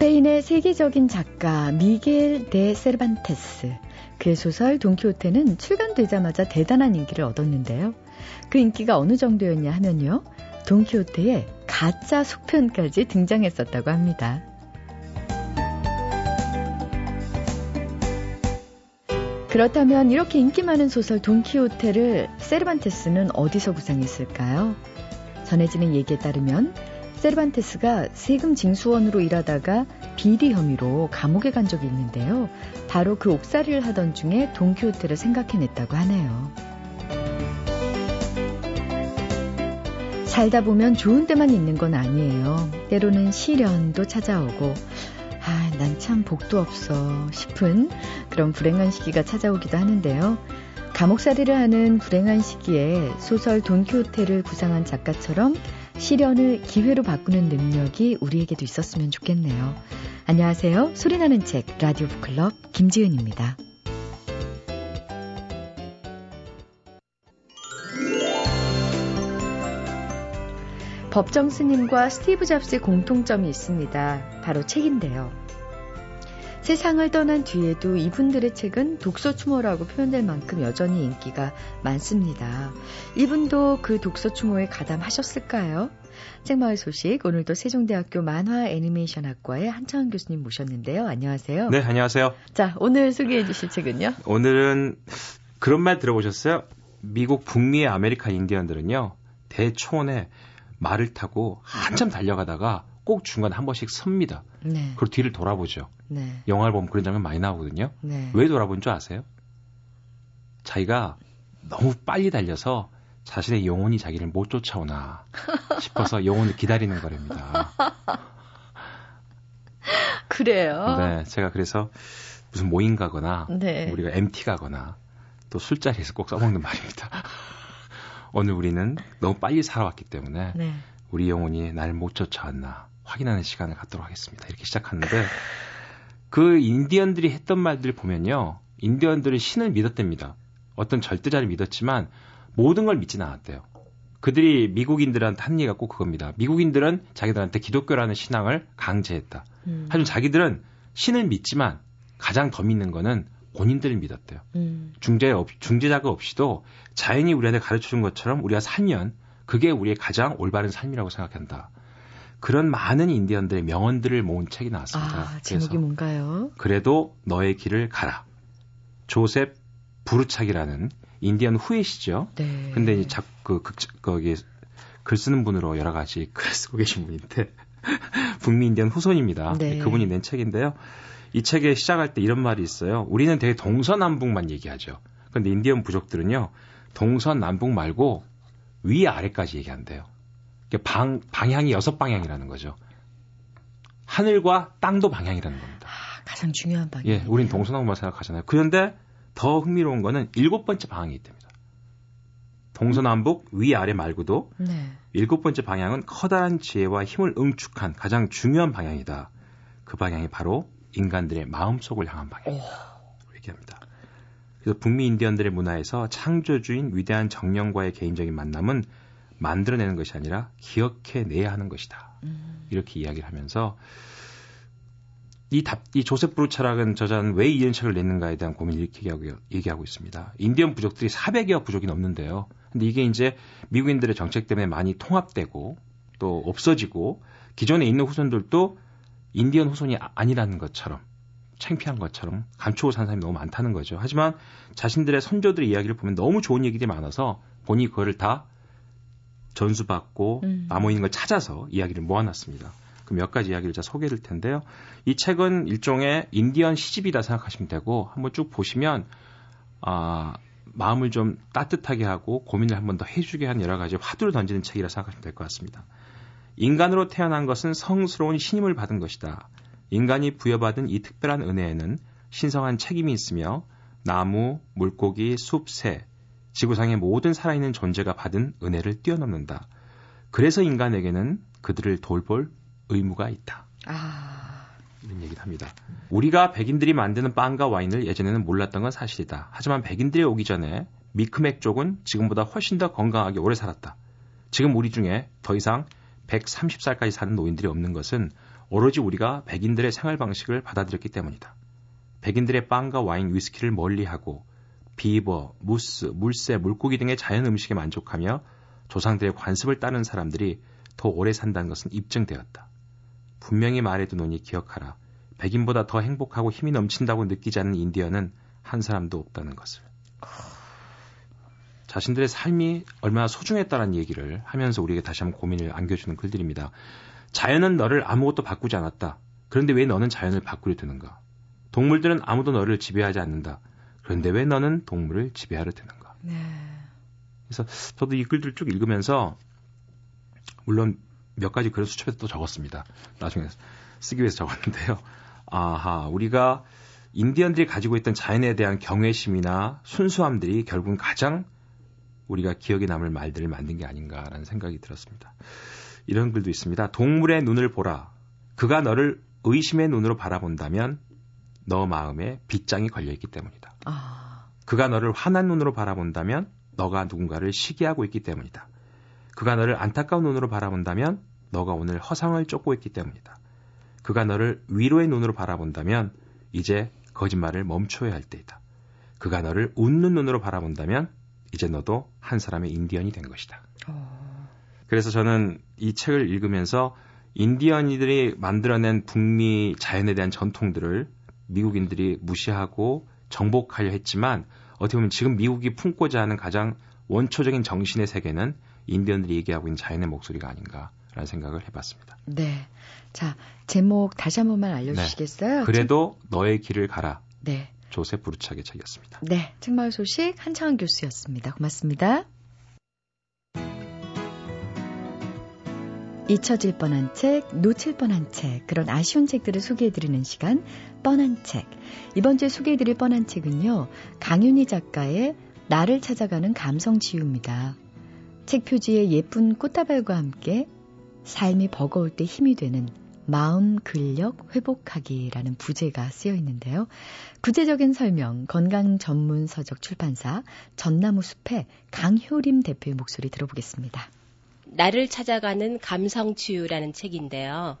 스페인의 세계적인 작가 미겔 데 세르반테스, 그의 소설 돈키호테는 출간되자마자 대단한 인기를 얻었는데요. 그 인기가 어느 정도였냐 하면요, 돈키호테의 가짜 속편까지 등장했었다고 합니다. 그렇다면 이렇게 인기 많은 소설 돈키호테를 세르반테스는 어디서 구상했을까요? 전해지는 얘기에 따르면 세르반테스가 세금 징수원으로 일하다가 비리 혐의로 감옥에 간 적이 있는데요. 바로 그 옥살이를 하던 중에 돈키호테를 생각해냈다고 하네요. 살다 보면 좋은 때만 있는 건 아니에요. 때로는 시련도 찾아오고, 아, 난 참 복도 없어 싶은 그런 불행한 시기가 찾아오기도 하는데요. 감옥살이를 하는 불행한 시기에 소설 돈키호테를 구상한 작가처럼 시련을 기회로 바꾸는 능력이 우리에게도 있었으면 좋겠네요. 안녕하세요. 소리나는 책 라디오 북클럽 김지은입니다. 법정 스님과 스티브 잡스의 공통점이 있습니다. 바로 책인데요. 세상을 떠난 뒤에도 이분들의 책은 독서추모라고 표현될 만큼 여전히 인기가 많습니다. 이분도 그 독서추모에 가담하셨을까요? 책마을 소식, 오늘도 세종대학교 만화 애니메이션학과의 한창완 교수님 모셨는데요. 안녕하세요. 네, 안녕하세요. 자, 오늘 소개해 주실 책은요? 오늘은 그런 말 들어보셨어요? 미국 북미의 아메리카 인디언들은요, 대초원에 말을 타고 한참 달려가다가 꼭 중간에 한 번씩 섭니다. 네. 그리고 뒤를 돌아보죠. 네. 영화를 보면 그런 장면 많이 나오거든요. 네. 왜 돌아본 줄 아세요? 자기가 너무 빨리 달려서 자신의 영혼이 자기를 못 쫓아오나 싶어서 영혼을 기다리는 거랍니다. 그래요? 네, 제가 그래서 무슨 모임 가거나, 네, 우리가 MT 가거나 또 술자리에서 꼭 써먹는 말입니다. 오늘 우리는 너무 빨리 살아왔기 때문에, 네, 우리 영혼이 날 못 쫓아왔나 확인하는 시간을 갖도록 하겠습니다. 이렇게 시작하는데 그 인디언들이 했던 말들을 보면요, 인디언들은 신을 믿었답니다. 어떤 절대자를 믿었지만 모든 걸 믿지는 않았대요. 그들이 미국인들한테 한 얘기가 꼭 그겁니다. 미국인들은 자기들한테 기독교라는 신앙을 강제했다. 하지만 자기들은 신을 믿지만 가장 더 믿는 거는 본인들을 믿었대요. 중재자가 없이도 자연히 우리한테 가르쳐준 것처럼 우리가 살면 그게 우리의 가장 올바른 삶이라고 생각한다. 그런 많은 인디언들의 명언들을 모은 책이 나왔습니다. 아, 제목이 뭔가요? 그래도 너의 길을 가라. 조셉 브루착이라는 인디언 후예시죠. 네. 근데 이제 거기 글 쓰는 분으로 여러 가지 글 쓰고 계신 분인데 북미 인디언 후손입니다. 네. 그분이 낸 책인데요. 이 책에 시작할 때 이런 말이 있어요. 우리는 되게 동서남북만 얘기하죠. 그런데 인디언 부족들은요, 동서남북 말고 위아래까지 얘기한대요. 방향이 6방향이라는 거죠. 하늘과 땅도 방향이라는 겁니다. 아, 가장 중요한 방향. 예, 우린 동서남북만 생각하잖아요. 그런데 더 흥미로운 거는 7번째 방향이 있답니다. 동서남북 위아래 말고도, 네, 7번째 방향은 커다란 지혜와 힘을 응축한 가장 중요한 방향이다. 그 방향이 바로 인간들의 마음속을 향한 방향이다. 얘기합니다. 그래서 북미 인디언들의 문화에서 창조주인 위대한 정령과의 개인적인 만남은 만들어내는 것이 아니라 기억해내야 하는 것이다. 이렇게 이야기를 하면서 이 조셉 브루차락은, 저자는 왜 이런 책을 냈는가에 대한 고민을 얘기하고 있습니다. 인디언 부족들이 400여 부족이 넘는데요. 근데 이게 이제 미국인들의 정책 때문에 많이 통합되고 또 없어지고, 기존에 있는 후손들도 인디언 후손이 아니라는 것처럼, 창피한 것처럼 감추고 산 사람이 너무 많다는 거죠. 하지만 자신들의 선조들의 이야기를 보면 너무 좋은 얘기들이 많아서 본인이 그거를 다 전수받고 남아있는 걸 찾아서 이야기를 모아놨습니다. 그럼 몇 가지 이야기를 제가 소개해 드릴 텐데요. 이 책은 일종의 인디언 시집이다 생각하시면 되고, 한번 쭉 보시면 마음을 좀 따뜻하게 하고 고민을 한번 더 해주게 한 여러 가지 화두를 던지는 책이라 생각하시면 될 것 같습니다. 인간으로 태어난 것은 성스러운 신임을 받은 것이다. 인간이 부여받은 이 특별한 은혜에는 신성한 책임이 있으며 나무, 물고기, 숲, 새, 지구상의 모든 살아있는 존재가 받은 은혜를 뛰어넘는다. 그래서 인간에게는 그들을 돌볼 의무가 있다. 이런 얘기를 합니다. 우리가 백인들이 만드는 빵과 와인을 예전에는 몰랐던 건 사실이다. 하지만 백인들이 오기 전에 미크맥 쪽은 지금보다 훨씬 더 건강하게 오래 살았다. 지금 우리 중에 더 이상 130살까지 사는 노인들이 없는 것은 오로지 우리가 백인들의 생활 방식을 받아들였기 때문이다. 백인들의 빵과 와인, 위스키를 멀리하고 비버, 무스, 물새, 물고기 등의 자연 음식에 만족하며 조상들의 관습을 따르는 사람들이 더 오래 산다는 것은 입증되었다. 분명히 말해두노니 기억하라. 백인보다 더 행복하고 힘이 넘친다고 느끼지 않는 인디언은 한 사람도 없다는 것을. 자신들의 삶이 얼마나 소중했다는 얘기를 하면서 우리에게 다시 한번 고민을 안겨주는 글들입니다. 자연은 너를 아무것도 바꾸지 않았다. 그런데 왜 너는 자연을 바꾸려 드는가? 동물들은 아무도 너를 지배하지 않는다. 그런데 왜 너는 동물을 지배하려 드는가? 네. 그래서 저도 이 글들 쭉 읽으면서, 물론 몇 가지 글을 수첩에서 또 적었습니다. 나중에 쓰기 위해서 적었는데요. 아하, 우리가 인디언들이 가지고 있던 자연에 대한 경외심이나 순수함들이 결국은 가장 우리가 기억에 남을 말들을 만든 게 아닌가라는 생각이 들었습니다. 이런 글도 있습니다. 동물의 눈을 보라. 그가 너를 의심의 눈으로 바라본다면 너 마음에 빗장이 걸려있기 때문이다. 그가 너를 화난 눈으로 바라본다면 너가 누군가를 시기하고 있기 때문이다. 그가 너를 안타까운 눈으로 바라본다면 너가 오늘 허상을 쫓고 있기 때문이다. 그가 너를 위로의 눈으로 바라본다면 이제 거짓말을 멈춰야 할 때이다. 그가 너를 웃는 눈으로 바라본다면 이제 너도 한 사람의 인디언이 된 것이다. 그래서 저는 이 책을 읽으면서 인디언이들이 만들어낸 북미 자연에 대한 전통들을 미국인들이 무시하고 정복하려 했지만, 어떻게 보면 지금 미국이 품고자 하는 가장 원초적인 정신의 세계는 인디언들이 얘기하고 있는 자연의 목소리가 아닌가라는 생각을 해봤습니다. 네. 자, 제목 다시 한 번만 알려주시겠어요? 네. 그래도 너의 길을 가라. 네. 조셉 브루차크의 책이었습니다. 네. 책마을 소식 한창완 교수였습니다. 고맙습니다. 잊혀질 뻔한 책, 놓칠 뻔한 책, 그런 아쉬운 책들을 소개해드리는 시간, 뻔한 책. 이번 주에 소개해드릴 뻔한 책은요, 강윤희 작가의 나를 찾아가는 감성치유입니다. 책 표지에 예쁜 꽃다발과 함께 삶이 버거울 때 힘이 되는 마음 근력 회복하기라는 부제가 쓰여 있는데요. 구체적인 설명, 건강전문서적 출판사 전나무숲의 강효림 대표의 목소리 들어보겠습니다. 나를 찾아가는 감성치유라는 책인데요.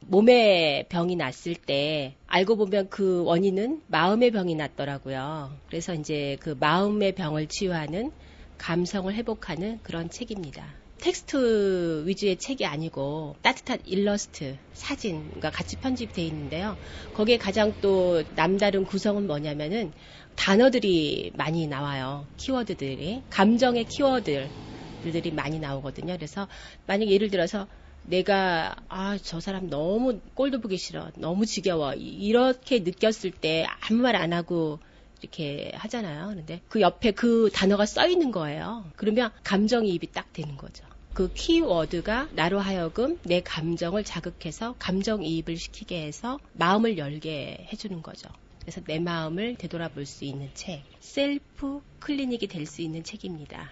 몸에 병이 났을 때 알고 보면 그 원인은 마음의 병이 났더라고요. 그래서 이제 그 마음의 병을 치유하는, 감성을 회복하는 그런 책입니다. 텍스트 위주의 책이 아니고 따뜻한 일러스트, 사진과 같이 편집되어 있는데요. 거기에 가장 또 남다른 구성은 뭐냐면은 단어들이 많이 나와요. 키워드들이. 감정의 키워드들이 많이 나오거든요. 그래서 만약에 예를 들어서 내가 저 사람 너무 꼴도 보기 싫어, 너무 지겨워, 이렇게 느꼈을 때 아무 말 안 하고 이렇게 하잖아요. 그런데 그 옆에 그 단어가 써 있는 거예요. 그러면 감정이입이 딱 되는 거죠. 그 키워드가 나로 하여금 내 감정을 자극해서 감정이입을 시키게 해서 마음을 열게 해주는 거죠. 그래서 내 마음을 되돌아볼 수 있는 책, 셀프 클리닉이 될 수 있는 책입니다.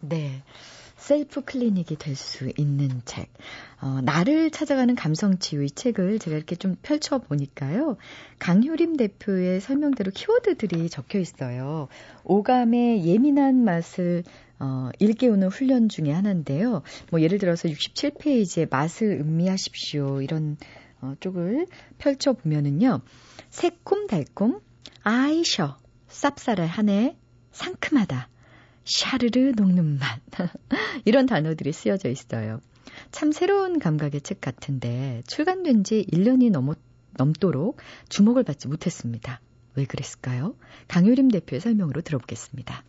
네, 셀프 클리닉이 될 수 있는 책. 나를 찾아가는 감성치유, 이 책을 제가 이렇게 좀 펼쳐보니까요, 강효림 대표의 설명대로 키워드들이 적혀 있어요. 오감의 예민한 맛을 일깨우는 훈련 중에 하나인데요. 뭐 예를 들어서 67페이지에 맛을 음미하십시오, 이런 쪽을 펼쳐보면은요, 새콤달콤, 아이셔, 쌉쌀하네, 상큼하다, 샤르르 녹는 맛, 이런 단어들이 쓰여져 있어요. 참 새로운 감각의 책 같은데 출간된 지 1년이 넘도록 주목을 받지 못했습니다. 왜 그랬을까요? 강효림 대표의 설명으로 들어보겠습니다.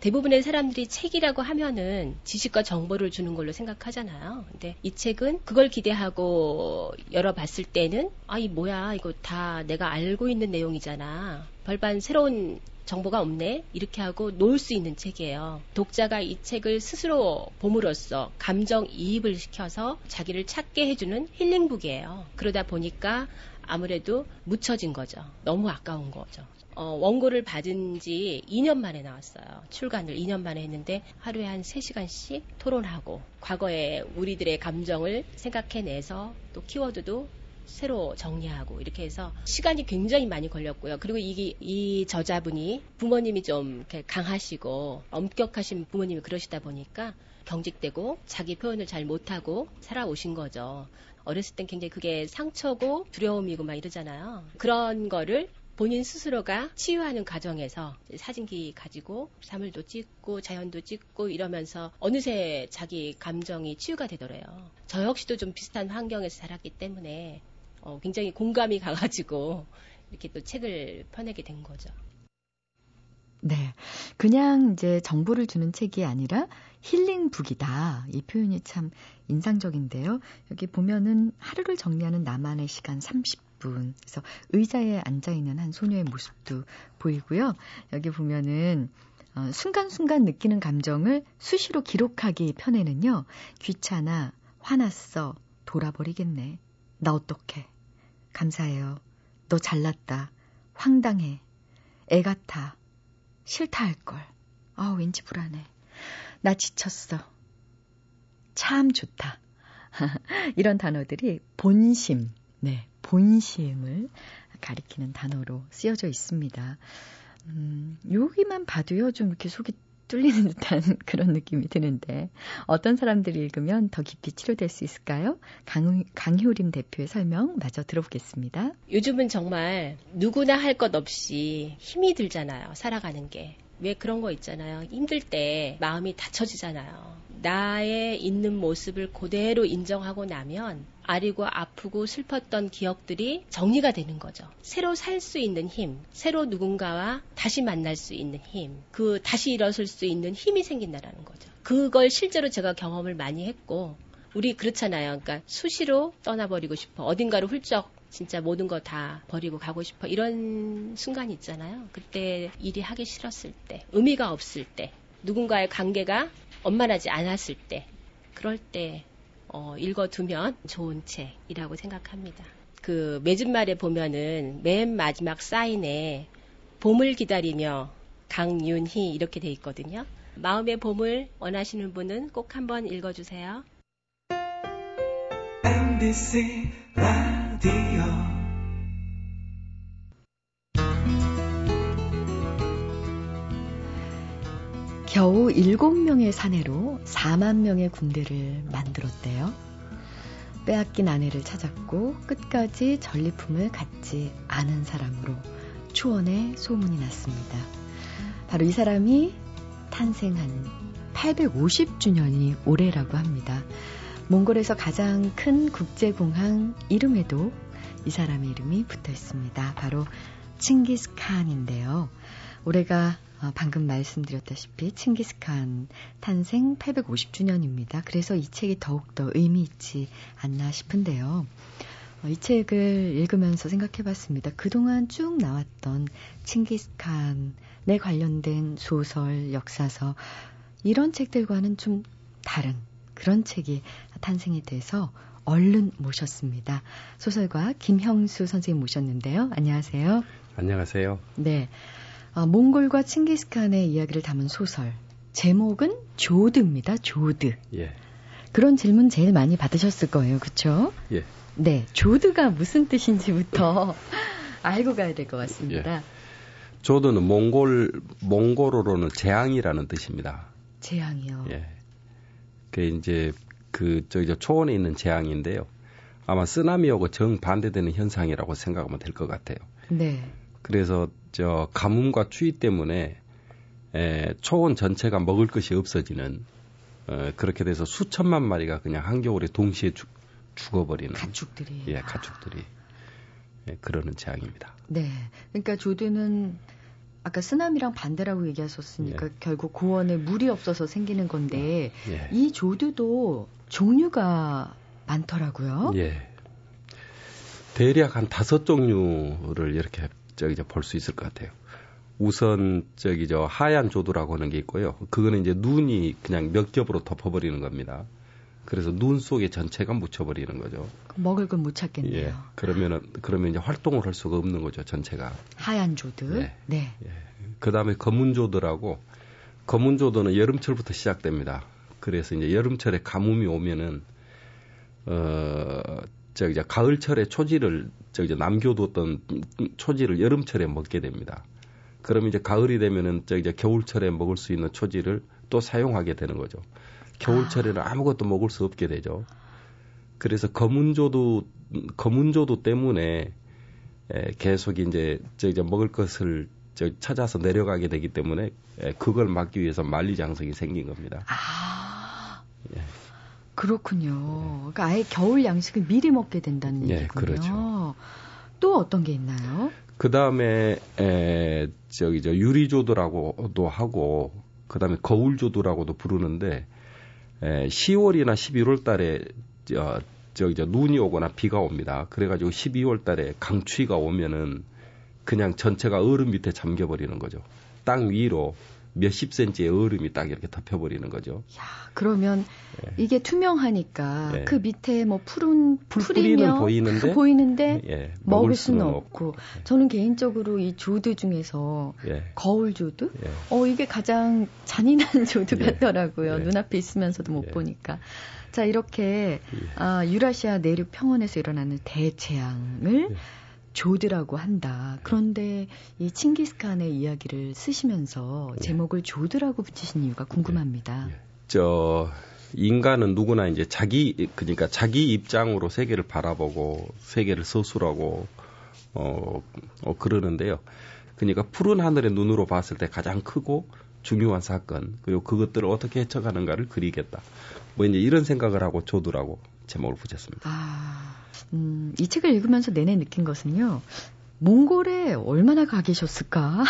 대부분의 사람들이 책이라고 하면은 지식과 정보를 주는 걸로 생각하잖아요. 근데 이 책은 그걸 기대하고 열어봤을 때는 이 뭐야, 이거 다 내가 알고 있는 내용이잖아, 별반 새로운 정보가 없네, 이렇게 하고 놓을 수 있는 책이에요. 독자가 이 책을 스스로 봄으로써 감정이입을 시켜서 자기를 찾게 해주는 힐링북이에요. 그러다 보니까 아무래도 묻혀진 거죠. 너무 아까운 거죠. 원고를 받은 지 2년 만에 나왔어요. 출간을 2년 만에 했는데 하루에 한 3시간씩 토론하고 과거에 우리들의 감정을 생각해내서 또 키워드도 새로 정리하고 이렇게 해서 시간이 굉장히 많이 걸렸고요. 그리고 이 저자분이 부모님이 좀 이렇게 강하시고 엄격하신 부모님이 그러시다 보니까 경직되고 자기 표현을 잘 못하고 살아오신 거죠. 어렸을 땐 굉장히 그게 상처고 두려움이고 막 이러잖아요. 그런 거를 본인 스스로가 치유하는 과정에서 사진기 가지고 사물도 찍고 자연도 찍고 이러면서 어느새 자기 감정이 치유가 되더래요. 저 역시도 좀 비슷한 환경에서 자랐기 때문에 굉장히 공감이 가가지고 이렇게 또 책을 펴내게 된 거죠. 네, 그냥 이제 정보를 주는 책이 아니라 힐링북이다. 이 표현이 참 인상적인데요. 여기 보면은 하루를 정리하는 나만의 시간 30분. 그래서 의자에 앉아있는 한 소녀의 모습도 보이고요. 여기 보면은 순간순간 느끼는 감정을 수시로 기록하기 편에는요. 귀찮아, 화났어, 돌아버리겠네. 나 어떡해. 감사해요. 너 잘났다. 황당해. 애 같아. 싫다 할걸. 아, 왠지 불안해. 나 지쳤어. 참 좋다. 이런 단어들이 본심, 네, 본심을 가리키는 단어로 쓰여져 있습니다. 여기만 봐도요, 좀 이렇게 속이 뚫리는 듯한 그런 느낌이 드는데 어떤 사람들이 읽으면 더 깊이 치료될 수 있을까요? 강효림 대표의 설명 마저 들어보겠습니다. 요즘은 정말 누구나 할 것 없이 힘이 들잖아요. 살아가는 게. 왜 그런 거 있잖아요. 힘들 때 마음이 다쳐지잖아요. 나의 있는 모습을 그대로 인정하고 나면 아리고 아프고 슬펐던 기억들이 정리가 되는 거죠. 새로 살 수 있는 힘, 새로 누군가와 다시 만날 수 있는 힘, 그 다시 일어설 수 있는 힘이 생긴다라는 거죠. 그걸 실제로 제가 경험을 많이 했고 우리 그렇잖아요. 그러니까 수시로 떠나버리고 싶어. 어딘가로 훌쩍 진짜 모든 거 다 버리고 가고 싶어. 이런 순간이 있잖아요. 그때 일이 하기 싫었을 때, 의미가 없을 때, 누군가의 관계가 원만하지 않았을 때, 그럴 때 읽어두면 좋은 책이라고 생각합니다. 그 매진말에 보면은 맨 마지막 사인에 봄을 기다리며 강윤희 이렇게 돼 있거든요. 마음의 봄을 원하시는 분은 꼭 한번 읽어주세요. MBC 라디오 겨우 7명의 사내로 4만 명의 군대를 만들었대요. 빼앗긴 아내를 찾았고 끝까지 전리품을 갖지 않은 사람으로 초원에 소문이 났습니다. 바로 이 사람이 탄생한 850주년이 올해라고 합니다. 몽골에서 가장 큰 국제공항 이름에도 이 사람의 이름이 붙어 있습니다. 바로 칭기스칸인데요. 올해가 방금 말씀드렸다시피 칭기스칸 탄생 850주년입니다. 그래서 이 책이 더욱더 의미 있지 않나 싶은데요. 이 책을 읽으면서 생각해봤습니다. 그동안 쭉 나왔던 칭기스칸에 관련된 소설, 역사서 이런 책들과는 좀 다른 그런 책이 탄생이 돼서 얼른 모셨습니다. 소설가 김형수 선생님 모셨는데요. 안녕하세요. 안녕하세요. 네, 몽골과 칭기스칸의 이야기를 담은 소설. 제목은 조드입니다. 조드. 예. 그런 질문 제일 많이 받으셨을 거예요. 그렇죠? 예. 네, 조드가 무슨 뜻인지부터 알고 가야 될 것 같습니다. 예. 조드는 몽골어로는 재앙이라는 뜻입니다. 재앙이요. 예. 이제 저기 초원에 있는 재앙인데요. 아마 쓰나미하고 정반대되는 현상이라고 생각하면 될 것 같아요. 네. 그래서 가뭄과 추위 때문에 초원 전체가 먹을 것이 없어지는 그렇게 돼서 수천만 마리가 그냥 한겨울에 동시에 죽어버리는 가축들이. 예, 가축들이. 예, 그러는 재앙입니다. 네. 그러니까 조드는 아까 쓰나미랑 반대라고 얘기하셨으니까 예. 결국 고원에 물이 없어서 생기는 건데 예. 이 조드도 종류가 많더라고요. 예. 대략 한 5종류를 이렇게 볼 수 있을 것 같아요. 우선 하얀 조드라고 하는 게 있고요. 그거는 이제 눈이 그냥 몇 겹으로 덮어버리는 겁니다. 그래서 눈 속에 전체가 묻혀버리는 거죠. 먹을 건 못 찾겠네요. 예, 그러면 이제 활동을 할 수가 없는 거죠, 전체가. 하얀 조드. 네. 네. 예. 그 다음에 검은 조드라고. 검은 조드는 여름철부터 시작됩니다. 그래서 이제 여름철에 가뭄이 오면은 이제 가을철에 초지를 남겨두었던 초지를 여름철에 먹게 됩니다. 그럼 이제 가을이 되면은 이제 겨울철에 먹을 수 있는 초지를 또 사용하게 되는 거죠. 겨울철에는 아무것도 먹을 수 없게 되죠. 그래서 검은조두 때문에 계속 이제 먹을 것을 찾아서 내려가게 되기 때문에 그걸 막기 위해서 만리장성이 생긴 겁니다. 아, 예. 그렇군요. 예. 그러니까 아예 겨울 양식은 미리 먹게 된다는 얘기군요. 예, 그렇죠. 또 어떤 게 있나요? 그 다음에 유리조두라고도 하고 그 다음에 거울조두라고도 부르는데 10월이나 11월 달에 눈이 오거나 비가 옵니다. 그래가지고 12월 달에 강추위가 오면은 그냥 전체가 얼음 밑에 잠겨버리는 거죠. 땅 위로 몇십 센치의 얼음이 딱 이렇게 덮여버리는 거죠. 야, 그러면 예. 이게 투명하니까 예. 그 밑에 뭐 푸른 풀이면 보이는데 예, 먹을 수는 없고. 예. 저는 개인적으로 이 조드 중에서 예. 거울 조드? 예. 이게 가장 잔인한 조드 같더라고요. 예. 눈앞에 있으면서도 못 예. 보니까. 자, 이렇게 예. 유라시아 내륙 평원에서 일어나는 대재앙을 예. 조드라고 한다. 그런데 이 칭기스칸의 이야기를 쓰시면서 제목을 조드라고 붙이신 이유가 궁금합니다. 인간은 누구나 이제 자기 입장으로 세계를 바라보고 세계를 서술하고 그러는데요. 그러니까 푸른 하늘의 눈으로 봤을 때 가장 크고 중요한 사건 그리고 그것들을 어떻게 헤쳐가는가를 그리겠다. 이제 이런 생각을 하고 조드라고 제목을 붙였습니다. 이 책을 읽으면서 내내 느낀 것은요. 몽골에 얼마나 가 계셨을까?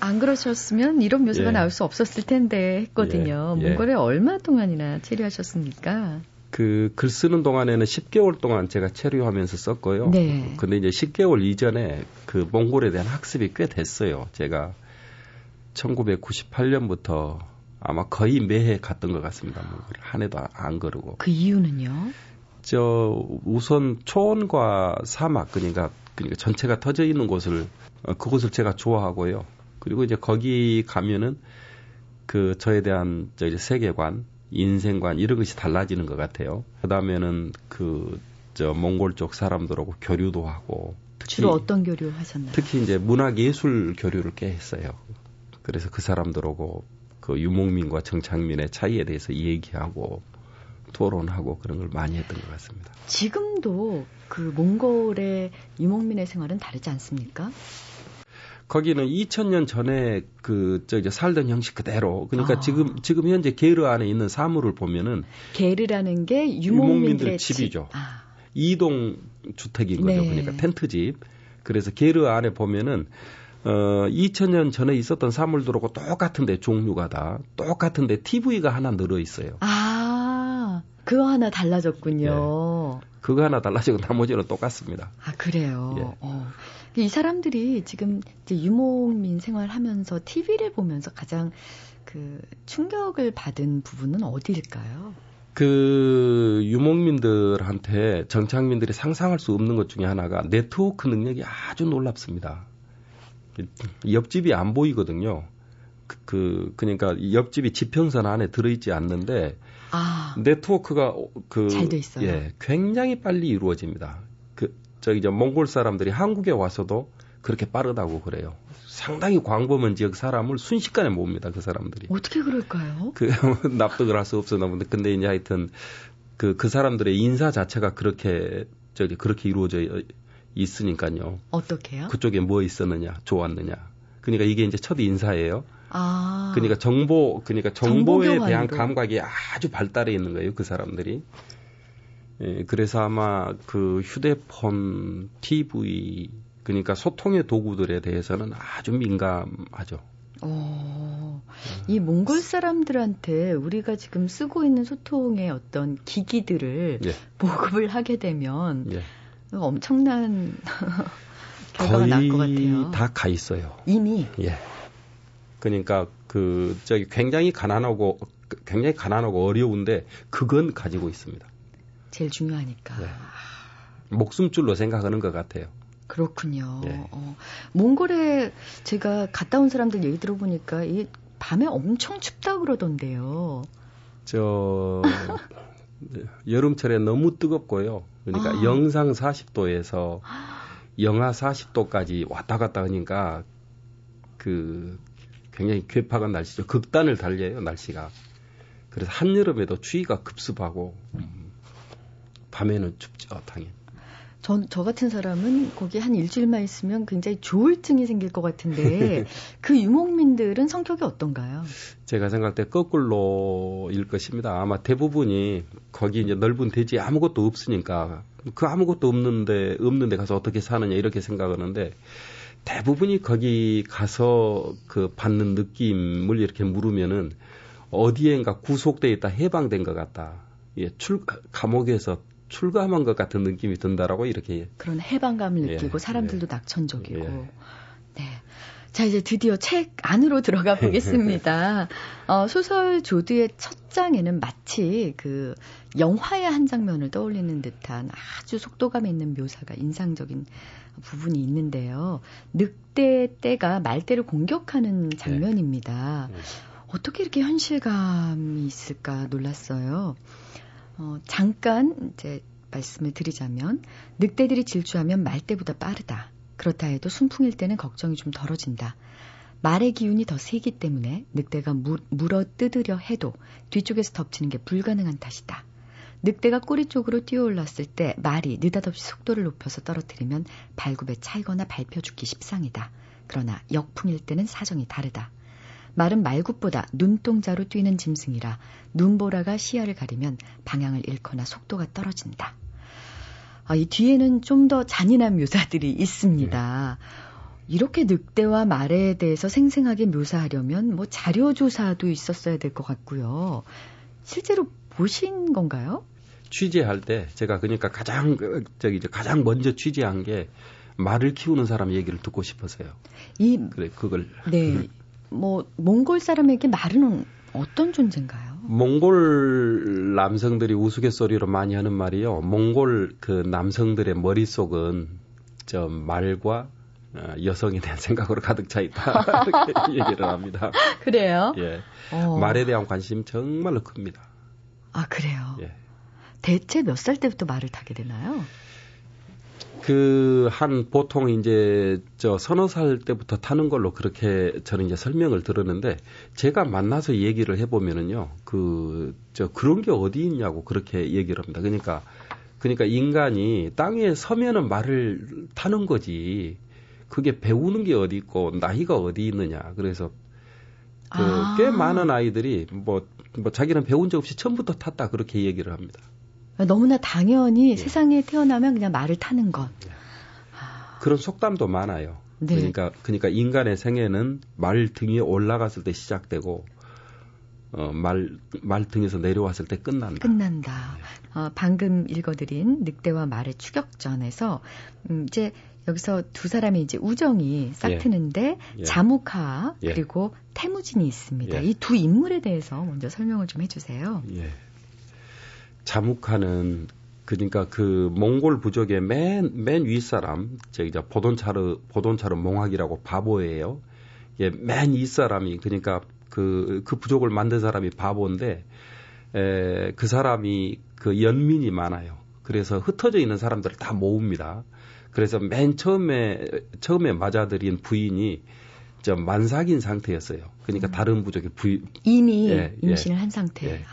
안 그러셨으면 이런 묘사가 예. 나올 수 없었을 텐데 했거든요. 예. 몽골에 예. 얼마 동안이나 체류하셨습니까? 그 글 쓰는 동안에는 10개월 동안 제가 체류하면서 썼고요. 네. 근데 이제 10개월 이전에 그 몽골에 대한 학습이 꽤 됐어요. 제가 1998년부터 아마 거의 매해 갔던 것 같습니다. 몽골을 한 해도 안 거르고. 그 이유는요? 우선 초원과 사막 그러니까 전체가 터져 있는 곳을 그곳을 제가 좋아하고요. 그리고 이제 거기 가면은 그 저에 대한 세계관, 인생관 이런 것이 달라지는 것 같아요. 그다음에는 몽골 쪽 사람들하고 교류도 하고 주로 어떤 교류 하셨나요? 특히 이제 문학 예술 교류를 꽤 했어요. 그래서 그 사람들하고 그 유목민과 정착민의 차이에 대해서 얘기하고. 토론하고 그런 걸 많이 했던 것 같습니다. 지금도 그 몽골의 유목민의 생활은 다르지 않습니까? 거기는 2000년 전에 살던 형식 그대로. 그러니까 지금 현재 게르 안에 있는 사물을 보면은 게르라는 게 유목민들의 집이죠. 이동 주택인 거죠. 네. 그러니까 텐트집. 그래서 게르 안에 보면은 2000년 전에 있었던 사물들하고 똑같은데 종류가 다 똑같은데 TV가 하나 늘어 있어요. 그거 하나 달라졌군요. 예. 그거 하나 달라지고 나머지는 똑같습니다. 아, 그래요? 예. 이 사람들이 지금 이제 유목민 생활하면서 TV를 보면서 가장 충격을 받은 부분은 어디일까요? 유목민들한테 정착민들이 상상할 수 없는 것 중에 하나가 네트워크 능력이 아주 놀랍습니다. 옆집이 안 보이거든요. 그러니까 옆집이 지평선 안에 들어있지 않는데 네트워크가 잘 돼 있어요. 예, 굉장히 빨리 이루어집니다. 몽골 사람들이 한국에 와서도 그렇게 빠르다고 그래요. 상당히 광범위한 지역 사람을 순식간에 모읍니다. 그 사람들이 어떻게 그럴까요? 납득을 할 수 없었나 본데 근데 이제 하여튼 그 사람들의 인사 자체가 그렇게 이루어져 있으니까요. 어떻게요? 그쪽에 뭐 있었느냐, 좋았느냐. 그러니까 이게 이제 첫 인사예요. 그러니까 정보에 대한 감각이 아주 발달해 있는 거예요, 그 사람들이. 예, 그래서 아마 휴대폰, TV, 그러니까 소통의 도구들에 대해서는 아주 민감하죠. 이 몽골 사람들한테 우리가 지금 쓰고 있는 소통의 어떤 기기들을 예. 보급을 하게 되면 예. 엄청난 결과가 날 것 같아요. 다 가 있어요. 이미. 예. 그러니까 굉장히 가난하고 어려운데 그건 가지고 있습니다. 제일 중요하니까. 네. 목숨줄로 생각하는 것 같아요. 그렇군요. 네. 몽골에 제가 갔다 온 사람들 얘기 들어보니까 밤에 엄청 춥다 그러던데요. 여름철에 너무 뜨겁고요. 그러니까 영상 40도에서 영하 40도까지 왔다 갔다 하니까 그 굉장히 괴팍한 날씨죠. 극단을 달려요, 날씨가. 그래서 한여름에도 추위가 급습하고 밤에는 춥죠, 당연히. 저 같은 사람은 거기 한 일주일만 있으면 굉장히 조울증이 생길 것 같은데 그 유목민들은 성격이 어떤가요? 제가 생각할 때 거꾸로일 것입니다. 아마 대부분이 거기 이제 넓은 대지에 아무것도 없으니까 그 아무것도 없는데 가서 어떻게 사느냐 이렇게 생각하는데 대부분이 거기 가서 그 받는 느낌을 이렇게 물으면은 어디엔가 구속돼 있다 해방된 것 같다. 예, 감옥에서 출감한 것 같은 느낌이 든다라고 이렇게 그런 해방감을 느끼고 사람들도 낙천적이고 네. 자 이제 드디어 책 안으로 들어가 보겠습니다. 소설 조드의 첫 장에는 마치 그 영화의 한 장면을 떠올리는 듯한 아주 속도감 있는 묘사가 인상적인 부분이 있는데요. 늑대의 떼가 말떼를 공격하는 장면입니다. 어떻게 이렇게 현실감이 있을까 놀랐어요. 잠깐 이제 말씀을 드리자면 늑대들이 질주하면 말떼보다 빠르다. 그렇다 해도 순풍일 때는 걱정이 좀 덜어진다. 말의 기운이 더 세기 때문에 늑대가 물어뜯으려 해도 뒤쪽에서 덮치는 게 불가능한 탓이다. 늑대가 꼬리 쪽으로 뛰어올랐을 때 말이 느닷없이 속도를 높여서 떨어뜨리면 발굽에 차이거나 밟혀 죽기 십상이다. 그러나 역풍일 때는 사정이 다르다. 말은 말굽보다 눈동자로 뛰는 짐승이라 눈보라가 시야를 가리면 방향을 잃거나 속도가 떨어진다. 이 뒤에는 좀 더 잔인한 묘사들이 있습니다. 이렇게 늑대와 말에 대해서 생생하게 묘사하려면 뭐 자료 조사도 있었어야 될 것 같고요. 실제로 보신 건가요? 취재할 때 제가 그러니까 가장 먼저 취재한 게 말을 키우는 사람 얘기를 듣고 싶어서요. 몽골 사람에게 말은 어떤 존재인가요? 몽골 남성들이 우스갯소리로 많이 하는 말이요. 몽골 그 남성들의 머릿속은 저 말과 여성에 대한 생각으로 가득 차 있다. 이렇게 얘기를 합니다. 그래요? 예. 말에 대한 관심 정말로 큽니다. 아, 그래요? 예. 대체 몇 살 때부터 말을 타게 되나요? 보통 이제 서너 살 때부터 타는 걸로 그렇게 저는 이제 설명을 들었는데 제가 만나서 얘기를 해보면은요, 그런 게 어디 있냐고 그렇게 얘기를 합니다. 그러니까 인간이 땅 위에 서면은 말을 타는 거지. 그게 배우는 게 어디 있고 나이가 어디 있느냐. 그래서 꽤 많은 아이들이 뭐 자기는 배운 적 없이 처음부터 탔다. 그렇게 얘기를 합니다. 너무나 당연히 세상에 태어나면 그냥 말을 타는 것. 그런 속담도 많아요. 네. 그러니까 인간의 생애는 말 등에 올라갔을 때 시작되고 말 등에서 내려왔을 때 끝난다. 네. 방금 읽어드린 늑대와 말의 추격전에서 이제 여기서 두 사람의 이제 우정이 싹트는데 자무카 그리고 태무진이 있습니다. 이 두 인물에 대해서 먼저 설명을 좀 해주세요. 자무카는 그러니까 그 몽골 부족의 맨 윗사람, 보돈차르 몽학이라고 바보예요. 예, 맨 윗사람이 그러니까 그 부족을 만든 사람이 바보인데 그 사람이 그 연민이 많아요. 그래서 흩어져 있는 사람들을 다 모읍니다. 그래서 맨 처음에 맞아들인 부인이 만삭인 상태였어요. 그러니까 다른 부족의 부인 이미 임신을 한 상태.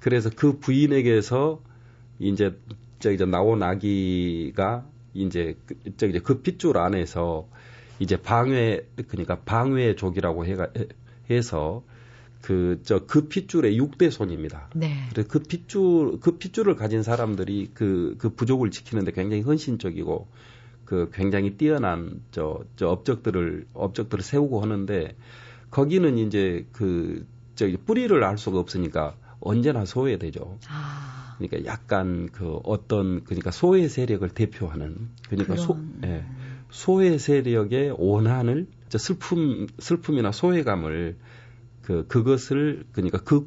그래서 그 부인에게서 이제 나온 아기가 이제 그 핏줄 안에서 이제 방회족이라고 해서 그 핏줄의 6대 손입니다. 네. 그래서 그 핏줄을 가진 사람들이 그 부족을 지키는데 굉장히 헌신적이고 굉장히 뛰어난 업적들을 세우고 하는데 거기는 이제 뿌리를 알 수가 없으니까 언제나 소외되죠. 그러니까 약간 소외 세력을 대표하는 소외 세력의 원한을 슬픔이나 소외감을 그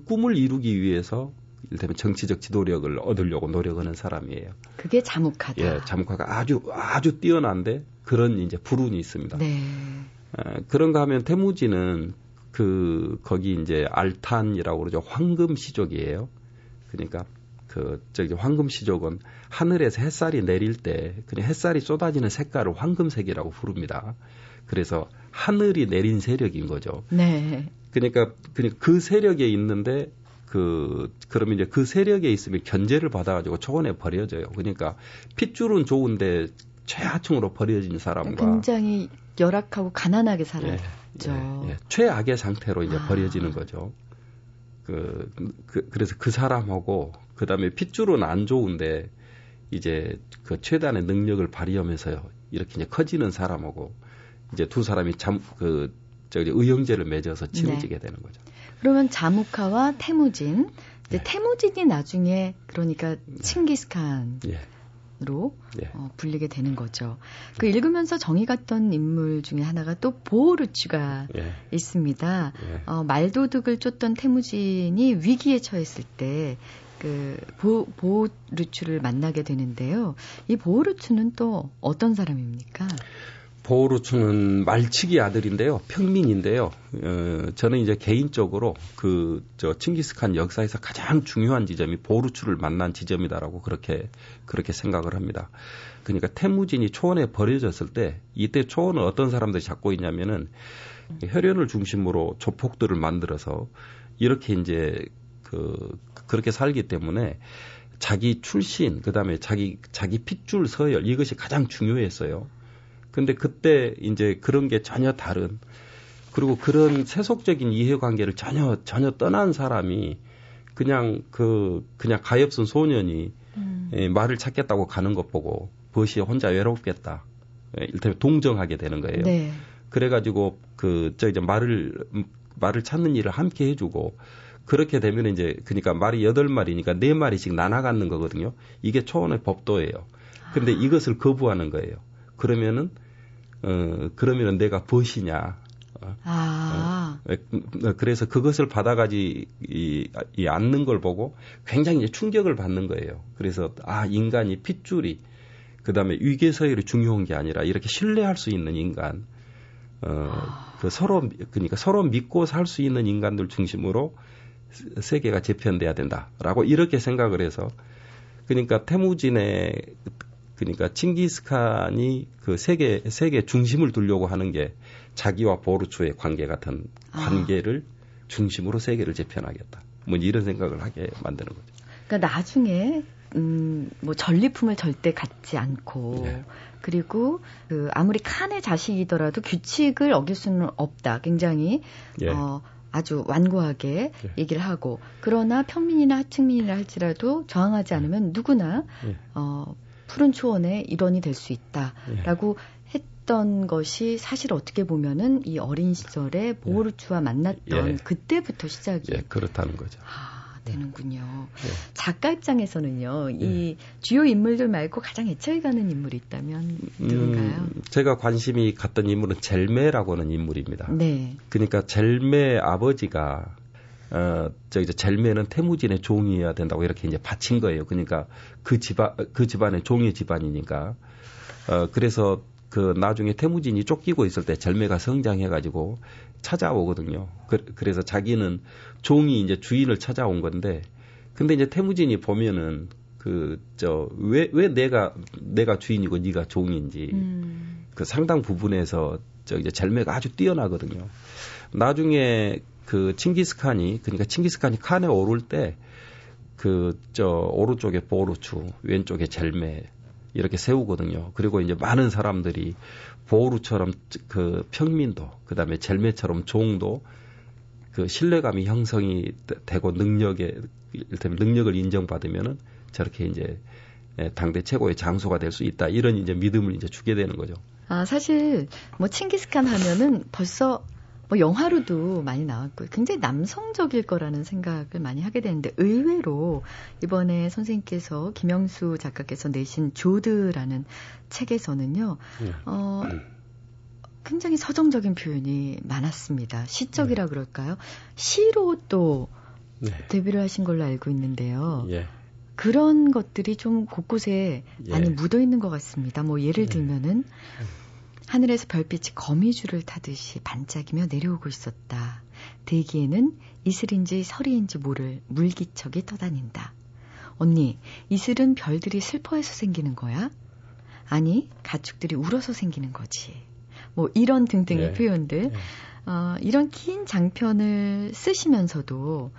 꿈을 이루기 위해서 일테면 정치적 지도력을 얻으려고 노력하는 사람이에요. 그게 자무카다. 예, 자무카가 아주 뛰어난데 그런 이제 불운이 있습니다. 네. 그런가 하면 태무지는 거기 이제 알탄이라고 그러죠. 황금 시족이에요. 그러니까 그 저기 황금 시족은 하늘에서 햇살이 내릴 때 그냥 햇살이 쏟아지는 색깔을 황금색이라고 부릅니다. 그래서 하늘이 내린 세력인 거죠. 네. 그러니까 그 세력에 있는데 그러면 이제 그 세력에 있으면 견제를 받아가지고 초원에 버려져요. 그러니까 핏줄은 좋은데 최하층으로 버려진 사람과 굉장히 열악하고 가난하게 살았죠. 최악의 상태로 이제 버려지는 거죠. 그래서 그 사람하고 그다음에 핏줄은 안 좋은데 이제 그 최단의 능력을 발휘하면서 이렇게 이제 커지는 사람하고 이제 두 사람이 의형제를 맺어서 친해지게 되는 거죠. 그러면 자무카와 태무진, 태무진이 나중에 그러니까 칭기스칸으로 불리게 되는 거죠. 그 읽으면서 정이 갔던 인물 중에 하나가 또 보호루치가 있습니다. 말도둑을 쫓던 태무진이 위기에 처했을 때 그 보호루치를 만나게 되는데요. 이 보호루치는 또 어떤 사람입니까? 보호루츠는 말치기 아들인데요. 평민인데요. 저는 이제 개인적으로 칭기스칸 역사에서 가장 중요한 지점이 보호루츠를 만난 지점이다라고 그렇게 생각을 합니다. 그러니까 태무진이 초원에 버려졌을 때 이때 초원은 어떤 사람들이 잡고 있냐면은 혈연을 중심으로 조폭들을 만들어서 이렇게 이제 그렇게 살기 때문에 자기 출신, 그다음에 자기 핏줄 서열 이것이 가장 중요했어요. 근데 그때 이제 그런 게 전혀 다른, 그리고 그런 세속적인 이해관계를 전혀 떠난 사람이 그냥 가엾은 소년이 말을 찾겠다고 가는 것 보고 버시에 혼자 외롭겠다. 일단 동정하게 되는 거예요. 네. 그래가지고 이제 말을 찾는 일을 함께 해주고 그렇게 되면 이제 그러니까 말이 8마리니까 4마리씩 나눠 갖는 거거든요. 이게 초원의 법도예요. 근데 이것을 거부하는 거예요. 그러면은 내가 벗이냐. 그래서 그것을 받아가지 않는 걸 보고 굉장히 충격을 받는 거예요. 그래서 인간이 핏줄이 그다음에 위계서열이 중요한 게 아니라 이렇게 신뢰할 수 있는 인간, 서로 믿고 살 수 있는 인간들 중심으로 세계가 재편돼야 된다라고 이렇게 생각을 해서 그러니까 태무진의 칭기스칸이 세계 중심을 두려고 하는 게 자기와 보르초의 관계 같은 관계를 중심으로 세계를 재편하겠다. 이런 생각을 하게 만드는 거죠. 그러니까 나중에 전리품을 절대 갖지 않고 그리고 아무리 칸의 자식이더라도 규칙을 어길 수는 없다. 굉장히 아주 완고하게 얘기를 하고 그러나 평민이나 하층민이라 할지라도 저항하지 않으면 누구나 푸른 초원의 일원이 될 수 있다라고 했던 것이 사실 어떻게 보면은 이 어린 시절에 보호루츠와 만났던 그때부터 시작이 그렇다는 거죠. 되는군요. 작가 입장에서는요, 이 주요 인물들 말고 가장 애착이 가는 인물이 있다면 누군가요? 제가 관심이 갔던 인물은 젤메라고 하는 인물입니다. 네. 그러니까 젤메 아버지가 젤메는 태무진의 종이어야 된다고 이렇게 이제 바친 거예요. 그러니까 그 집안의 종의 집안이니까. 그래서 나중에 태무진이 쫓기고 있을 때 젤메가 성장해가지고 찾아오거든요. 그래서 자기는 종이 이제 주인을 찾아온 건데, 근데 이제 태무진이 보면은 왜 내가 주인이고 네가 종인지 상당 부분에서 젤메가 아주 뛰어나거든요. 나중에 칭기스칸이 칸에 오를 때 오른쪽에 보루추, 왼쪽에 젤메 이렇게 세우거든요. 그리고 이제 많은 사람들이 보루처럼 평민도, 그다음에 젤메처럼 종도 신뢰감이 형성이 되고 능력을 인정받으면은 저렇게 이제 당대 최고의 장소가 될 수 있다. 이런 이제 믿음을 이제 주게 되는 거죠. 사실 칭기스칸 하면은 벌써 영화로도 많이 나왔고 굉장히 남성적일 거라는 생각을 많이 하게 되는데 의외로 이번에 선생님께서 김영수 작가께서 내신 조드라는 책에서는요. 굉장히 서정적인 표현이 많았습니다. 시적이라 그럴까요? 시로 또 데뷔를 하신 걸로 알고 있는데요. 그런 것들이 좀 곳곳에 많이 묻어있는 것 같습니다. 예를 들면은 하늘에서 별빛이 거미줄을 타듯이 반짝이며 내려오고 있었다. 대기에는 이슬인지 서리인지 모를 물기척이 떠다닌다. 언니, 이슬은 별들이 슬퍼해서 생기는 거야? 아니, 가축들이 울어서 생기는 거지. 뭐 이런 등등의 표현들. 이런 긴 장편을 쓰시면서도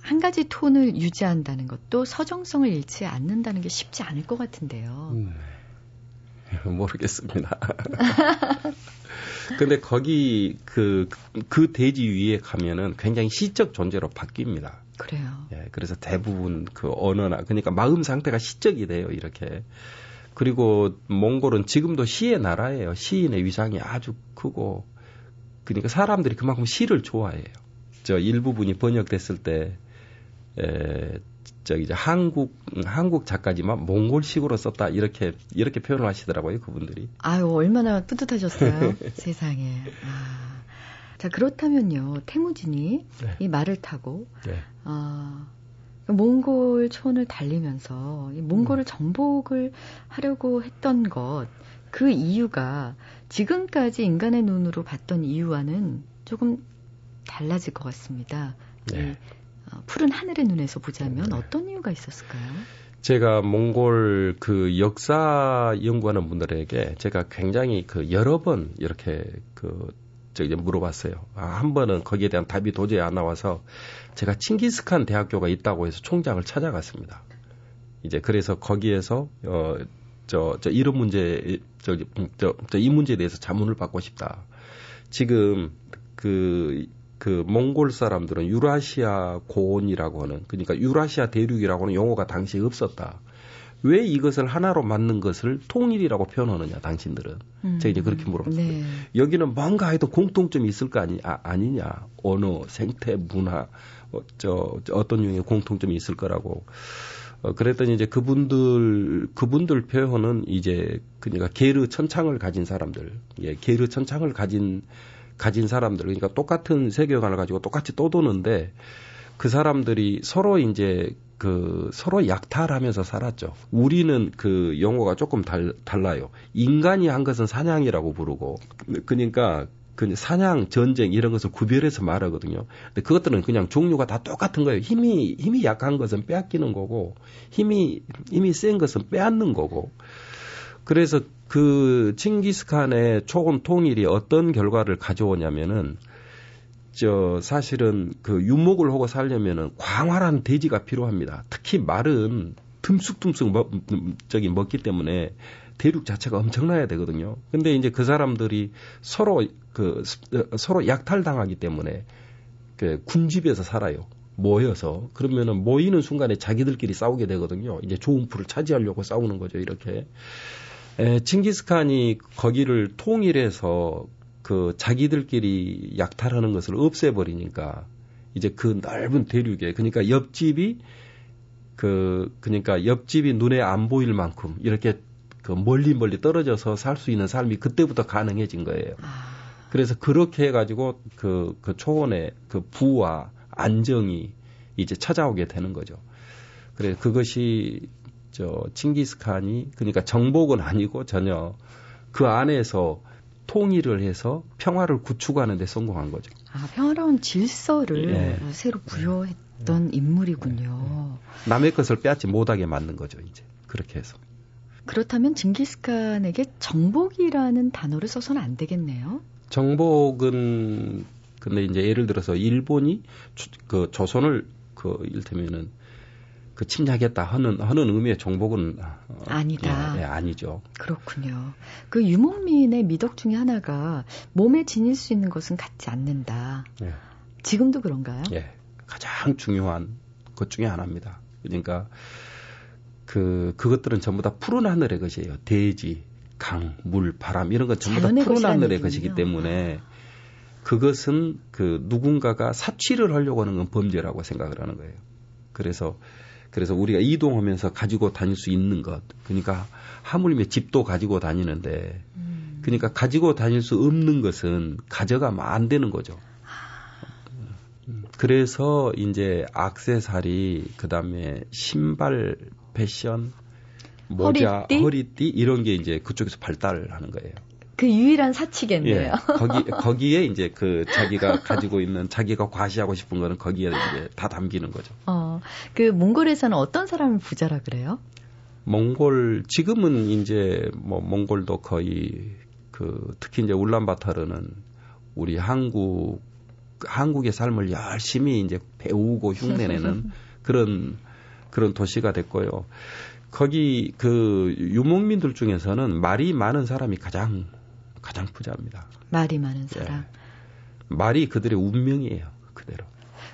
한 가지 톤을 유지한다는 것도 서정성을 잃지 않는다는 게 쉽지 않을 것 같은데요. 모르겠습니다. 근데 거기 그 대지 위에 가면은 굉장히 시적 존재로 바뀝니다. 그래요. 예, 그래서 대부분 그 언어나, 그러니까 마음 상태가 시적이 돼요, 이렇게. 그리고 몽골은 지금도 시의 나라예요. 시인의 위상이 아주 크고, 그러니까 사람들이 그만큼 시를 좋아해요. 저 일부분이 번역됐을 때, 저기 이제 한국 작가지만 몽골식으로 썼다 이렇게 표현을 하시더라고요, 그분들이. 아유, 얼마나 뿌듯하셨어요. 세상에. 아. 자, 그렇다면요, 태무진이 이 말을 타고 몽골촌을 달리면서 몽골을 정복을 하려고 했던 것, 그 이유가 지금까지 인간의 눈으로 봤던 이유와는 조금 달라질 것 같습니다. 네. 푸른 하늘의 눈에서 보자면 어떤 이유가 있었을까요? 제가 몽골 그 역사 연구하는 분들에게 제가 굉장히 그 여러 번 이렇게 물어봤어요. 한 번은 거기에 대한 답이 도저히 안 나와서 제가 칭기스칸 대학교가 있다고 해서 총장을 찾아갔습니다. 이제 그래서 거기에서 이런 문제, 이 문제에 대해서 자문을 받고 싶다. 지금 그 몽골 사람들은 유라시아 고원이라고 하는, 그러니까 유라시아 대륙이라고 하는 용어가 당시에 없었다. 왜 이것을 하나로 만든 것을 통일이라고 표현하느냐, 당신들은. 제가 이제 그렇게 물어봤어요. 네. 여기는 뭔가 해도 공통점이 있을 거 아니냐. 언어, 생태, 문화, 어떤 유형의 공통점이 있을 거라고. 그랬더니 이제 그분들 표현은 이제, 그러니까 게르 천창을 가진 사람들. 예, 게르 천창을 가진 사람들, 그러니까 똑같은 세계관을 가지고 똑같이 떠도는데 그 사람들이 서로 이제 서로 약탈하면서 살았죠. 우리는 그 용어가 조금 달라요. 인간이 한 것은 사냥이라고 부르고, 그러니까 그 사냥, 전쟁 이런 것을 구별해서 말하거든요. 근데 그것들은 그냥 종류가 다 똑같은 거예요. 힘이 약한 것은 빼앗기는 거고, 힘이 센 것은 빼앗는 거고. 그래서 그 칭기스칸의 초원 통일이 어떤 결과를 가져오냐면은, 사실은 그 유목을 하고 살려면은 광활한 대지가 필요합니다. 특히 말은 듬숙듬숙 먹기 때문에 대륙 자체가 엄청나야 되거든요. 근데 이제 그 사람들이 서로 약탈당하기 때문에 그 군집에서 살아요. 모여서. 그러면은 모이는 순간에 자기들끼리 싸우게 되거든요. 이제 좋은 풀을 차지하려고 싸우는 거죠, 이렇게. 칭기스칸이 거기를 통일해서 그 자기들끼리 약탈하는 것을 없애버리니까 이제 그 넓은 대륙에, 그러니까 옆집이 눈에 안 보일 만큼 이렇게 그 멀리 떨어져서 살 수 있는 삶이 그때부터 가능해진 거예요. 그래서 그렇게 해가지고 그 초원의 그 부와 안정이 이제 찾아오게 되는 거죠. 그래서 그것이 칭기스칸이, 그러니까 정복은 아니고 전혀 그 안에서 통일을 해서 평화를 구축하는 데 성공한 거죠. 아, 평화로운 질서를 새로 부여했던 인물이군요. 남의 것을 빼앗지 못하게 만든 거죠, 이제. 그렇게 해서. 그렇다면 징기스칸에게 정복이라는 단어를 써서는 안 되겠네요. 정복은, 근데 이제 예를 들어서 일본이 그 조선을 이를테면은 그 침략했다 하는 의미의 정복은 아니다. 아니죠. 그렇군요. 그 유목민의 미덕 중에 하나가 몸에 지닐 수 있는 것은 갖지 않는다. 예. 지금도 그런가요? 예. 가장 중요한 것 중에 하나입니다. 그러니까 그것들은 전부 다 푸른 하늘의 것이에요. 대지, 강, 물, 바람 이런 건 전부 다 푸른 하늘의 것이기 때문에 그것은 누군가가 사취를 하려고 하는 건 범죄라고 생각을 하는 거예요. 그래서 우리가 이동하면서 가지고 다닐 수 있는 것, 그러니까 하물며 집도 가지고 다니는데, 그러니까 가지고 다닐 수 없는 것은 가져가면 안 되는 거죠. 그래서 이제 액세서리, 그다음에 신발, 패션, 모자, 허리띠 이런 게 이제 그쪽에서 발달을 하는 거예요. 그 유일한 사치겠네요. 예, 거기에 이제 그 자기가 가지고 있는 자기가 과시하고 싶은 거는 거기에 이제 다 담기는 거죠. 그 몽골에서는 어떤 사람을 부자라 그래요? 몽골 지금은 이제 뭐 몽골도 거의 그 특히 이제 울란바타르는 우리 한국의 삶을 열심히 이제 배우고 흉내내는 그런 도시가 됐고요. 거기 그 유목민들 중에서는 말이 많은 사람이 가장 부자입니다. 말이 많은 사람. 예. 말이 그들의 운명이에요, 그대로.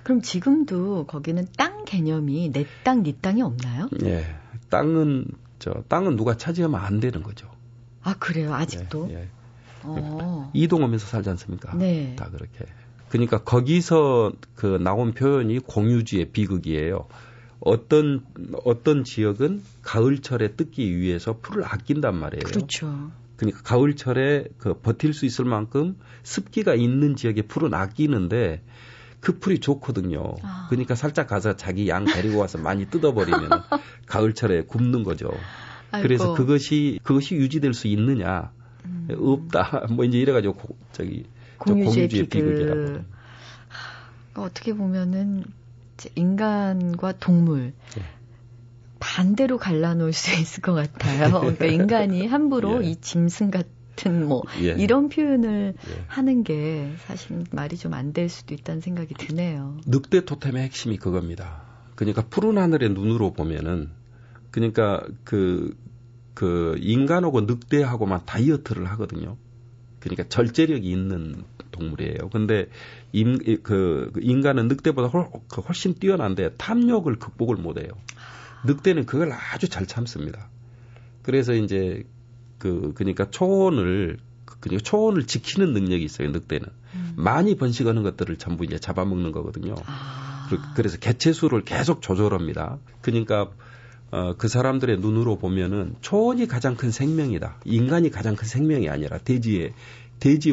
그럼 지금도 거기는 땅 개념이 내 땅, 네 땅이 없나요? 예, 땅은 누가 차지하면 안 되는 거죠. 아 그래요, 아직도. 예, 예. 이동하면서 살지 않습니까? 네. 다 그렇게. 그러니까 거기서 그 나온 표현이 공유지의 비극이에요. 어떤 지역은 가을철에 뜯기 위해서 풀을 아낀단 말이에요. 그렇죠. 그러니까 가을철에 그 버틸 수 있을 만큼 습기가 있는 지역에 풀은 아끼는데 그 풀이 좋거든요. 그러니까 살짝 가서 자기 양 데리고 와서 많이 뜯어버리면 가을철에 굶는 거죠. 아이고. 그래서 그것이 유지될 수 있느냐 없다. 뭐 이제 이래가지고 공유지의 비극이라고. 어떻게 보면은. 인간과 동물 네. 반대로 갈라놓을 수 있을 것 같아요. 그러니까 인간이 함부로 예. 이 짐승 같은 뭐 예. 이런 표현을 예. 하는 게 사실 말이 좀 안 될 수도 있다는 생각이 드네요. 늑대 토템의 핵심이 그겁니다. 그러니까 푸른 하늘의 눈으로 보면은 그러니까 그 인간하고 늑대하고만 다이어트를 하거든요. 그러니까 절제력이 있는 동물이에요. 근데 인간은 늑대보다 훨씬 뛰어난데 탐욕을 극복을 못해요. 늑대는 그걸 아주 잘 참습니다. 그래서 이제 그러니까 초원을 지키는 능력이 있어요. 늑대는 많이 번식하는 것들을 전부 이제 잡아먹는 거거든요. 그래서 개체수를 계속 조절합니다. 그러니까 그 사람들의 눈으로 보면은 초원이 가장 큰 생명이다. 인간이 가장 큰 생명이 아니라 돼지의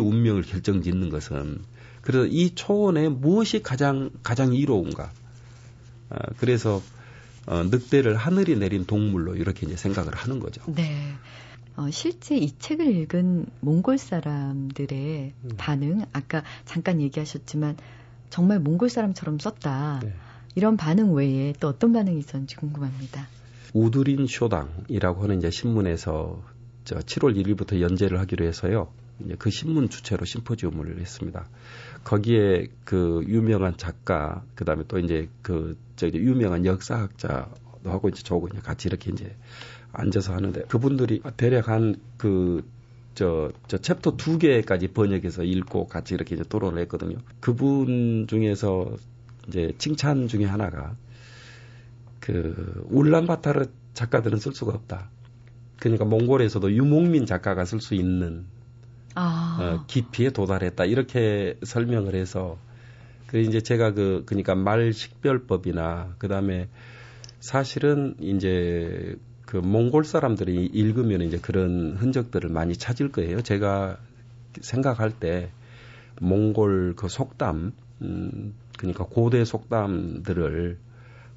운명을 결정짓는 것은 그래서 이 초원에 무엇이 가장 이로운가? 그래서 늑대를 하늘이 내린 동물로 이렇게 이제 생각을 하는 거죠. 네. 실제 이 책을 읽은 몽골 사람들의 반응, 아까 잠깐 얘기하셨지만 정말 몽골 사람처럼 썼다. 네. 이런 반응 외에 또 어떤 반응이 있었는지 궁금합니다. 우두린 쇼당이라고 하는 이제 신문에서 7월 1일부터 연재를 하기로 해서요. 이제 그 신문 주최로 심포지움을 했습니다. 거기에 그 유명한 작가, 그 다음에 또 이제 유명한 역사학자도 하고 이제 저하고 이제 같이 이렇게 이제 앉아서 하는데 그분들이 대략 한 챕터 2개까지 번역해서 읽고 같이 이렇게 이제 토론을 했거든요. 그분 중에서 이제 칭찬 중에 하나가 울란바타르 작가들은 쓸 수가 없다. 그러니까 몽골에서도 유목민 작가가 쓸 수 있는 깊이에 도달했다. 이렇게 설명을 해서 이제 제가 그러니까 말 식별법이나 그다음에 사실은 이제 그 몽골 사람들이 읽으면 이제 그런 흔적들을 많이 찾을 거예요. 제가 생각할 때 몽골 그 속담 그러니까 고대 속담들을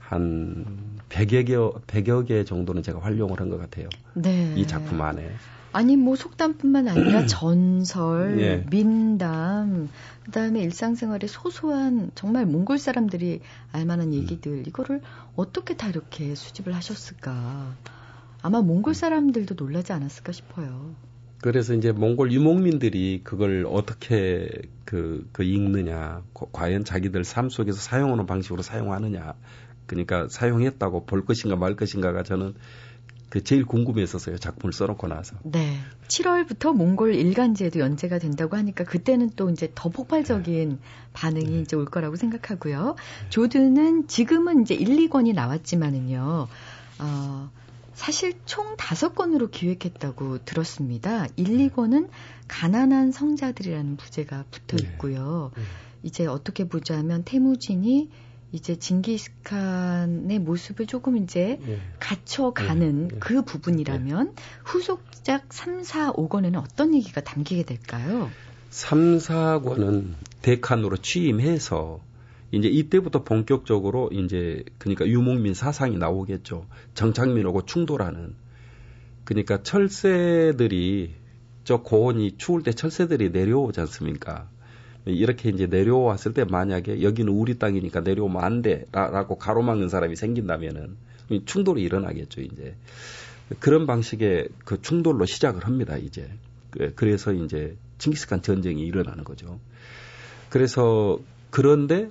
한 100여 개 정도는 제가 활용을 한 것 같아요. 네. 이 작품 안에. 아니 뭐 속담뿐만 아니라 전설, 예. 민담, 그다음에 일상생활의 소소한 정말 몽골 사람들이 알만한 얘기들 이거를 어떻게 다 이렇게 수집을 하셨을까. 아마 몽골 사람들도 놀라지 않았을까 싶어요. 그래서 이제 몽골 유목민들이 그걸 어떻게 읽느냐, 과연 자기들 삶 속에서 사용하는 방식으로 사용하느냐, 그러니까 사용했다고 볼 것인가 말 것인가가 저는 제일 궁금했었어요. 작품을 써놓고 나서. 네. 7월부터 몽골 일간지에도 연재가 된다고 하니까 그때는 또 이제 더 폭발적인 네. 반응이 네. 이제 올 거라고 생각하고요. 네. 조드는 지금은 이제 1, 2권이 나왔지만은요. 사실 총 5권으로 기획했다고 들었습니다. 1, 2권은 가난한 성자들이라는 부제가 붙어 있고요. 네. 네. 이제 어떻게 보자면 태무진이 이제 징기스칸의 모습을 조금 이제 네. 갖춰가는 네. 그 부분이라면 네. 후속작 3, 4, 5권에는 어떤 얘기가 담기게 될까요? 3, 4권은 대칸으로 취임해서 이제 이때부터 본격적으로 이제 그러니까 유목민 사상이 나오겠죠. 정착민하고 충돌하는 그러니까 철새들이 저 고온이 추울 때 철새들이 내려오지 않습니까? 이렇게 이제 내려왔을 때 만약에 여기는 우리 땅이니까 내려오면 안 돼라고 가로막는 사람이 생긴다면은 충돌이 일어나겠죠, 이제. 그런 방식의 그 충돌로 시작을 합니다, 이제. 그래서 이제 칭기스칸 전쟁이 일어나는 거죠. 그래서 그런데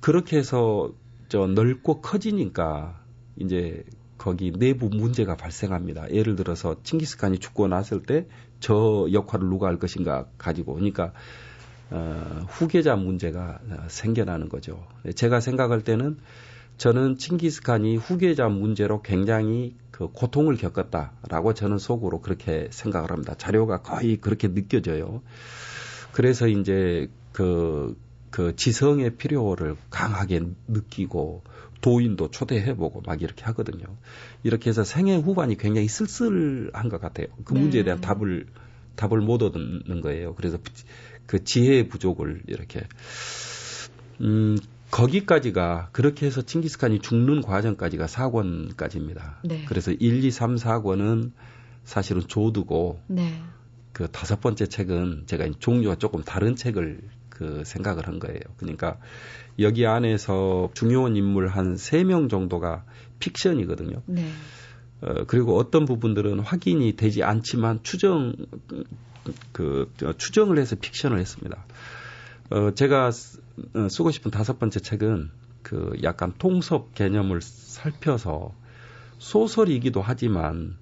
그렇게 해서 저 넓고 커지니까 이제 거기 내부 문제가 발생합니다. 예를 들어서 칭기스칸이 죽고 났을 때 저 역할을 누가 할 것인가 가지고 그러니까 후계자 문제가 생겨나는 거죠. 제가 생각할 때는 저는 칭기스칸이 후계자 문제로 굉장히 그 고통을 겪었다라고 저는 속으로 그렇게 생각을 합니다. 자료가 거의 그렇게 느껴져요. 그래서 이제 그 지성의 필요를 강하게 느끼고 도인도 초대해보고 막 이렇게 하거든요. 이렇게 해서 생애 후반이 굉장히 쓸쓸한 것 같아요. 그 문제에 대한 답을 못 얻는 거예요. 그래서 그 지혜의 부족을 이렇게 거기까지가 그렇게 해서 칭기스칸이 죽는 과정까지가 4권까지입니다. 네. 그래서 1, 2, 3, 4권은 사실은 조드고 네. 그 5번째 책은 제가 종류가 조금 다른 책을 그 생각을 한 거예요. 그러니까 여기 안에서 중요한 인물 한 3명 정도가 픽션이거든요. 네. 그리고 어떤 부분들은 확인이 되지 않지만 추정을 해서 픽션을 했습니다. 제가 쓰고 싶은 5번째 책은 그 약간 통섭 개념을 살펴서 소설이기도 하지만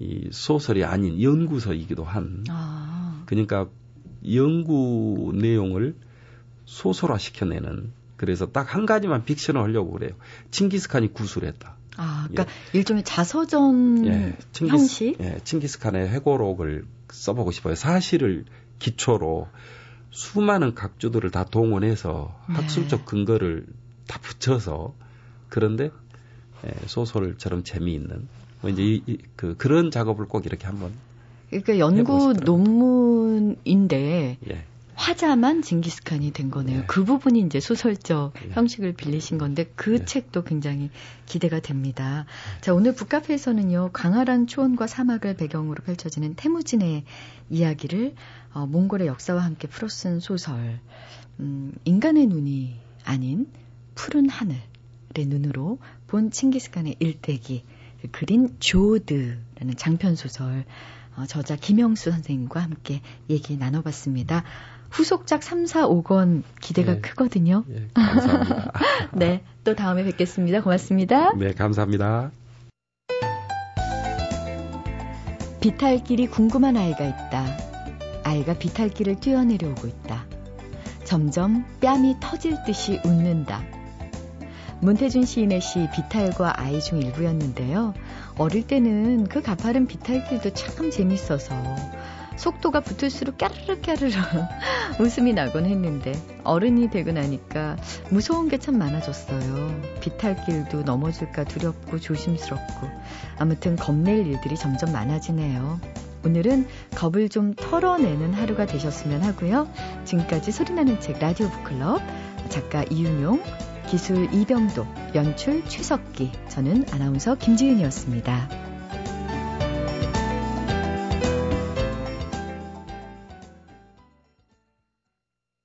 이 소설이 아닌 연구서이기도 한. 그러니까 연구 내용을 소설화 시켜내는. 그래서 딱 한 가지만 픽션을 하려고 그래요. 칭기스칸이 구술했다. 그러니까 예. 일종의 자서전 형식. 칭기스칸의 회고록을 써보고 싶어요. 사실을 기초로 수많은 각주들을 다 동원해서 학술적 근거를 다 붙여서 그런데 소설처럼 재미있는 뭐 이제 그런 작업을 꼭 이렇게 한번. 그러니까 연구 논문인데 화자만 징기스칸이 된 거네요. 그 부분이 이제 소설적 형식을 빌리신 건데 그 책도 굉장히 기대가 됩니다. 자, 오늘 북카페에서는요, 광활한 초원과 사막을 배경으로 펼쳐지는 태무진의 이야기를 몽골의 역사와 함께 풀어쓴 소설, 인간의 눈이 아닌 푸른 하늘의 눈으로 본 칭기스칸의 일대기, 그린 조드라는 장편소설, 저자 김영수 선생님과 함께 얘기 나눠봤습니다. 후속작 3, 4, 5권 기대가 크거든요. 감사합니다. 네, 또 다음에 뵙겠습니다. 고맙습니다. 네, 감사합니다. 비탈길이 궁금한 아이가 있다. 아이가 비탈길을 뛰어내려오고 있다. 점점 뺨이 터질 듯이 웃는다. 문태준 시인의 시 비탈과 아이 중 일부였는데요. 어릴 때는 그 가파른 비탈길도 참 재밌어서 속도가 붙을수록 까르르 웃음이 나곤 했는데 어른이 되고 나니까 무서운 게 참 많아졌어요. 비탈길도 넘어질까 두렵고 조심스럽고 아무튼 겁낼 일들이 점점 많아지네요. 오늘은 겁을 좀 털어내는 하루가 되셨으면 하고요. 지금까지 소리나는 책 라디오 북클럽 작가 이윤용, 기술 이병도, 연출 최석기, 저는 아나운서 김지은이었습니다.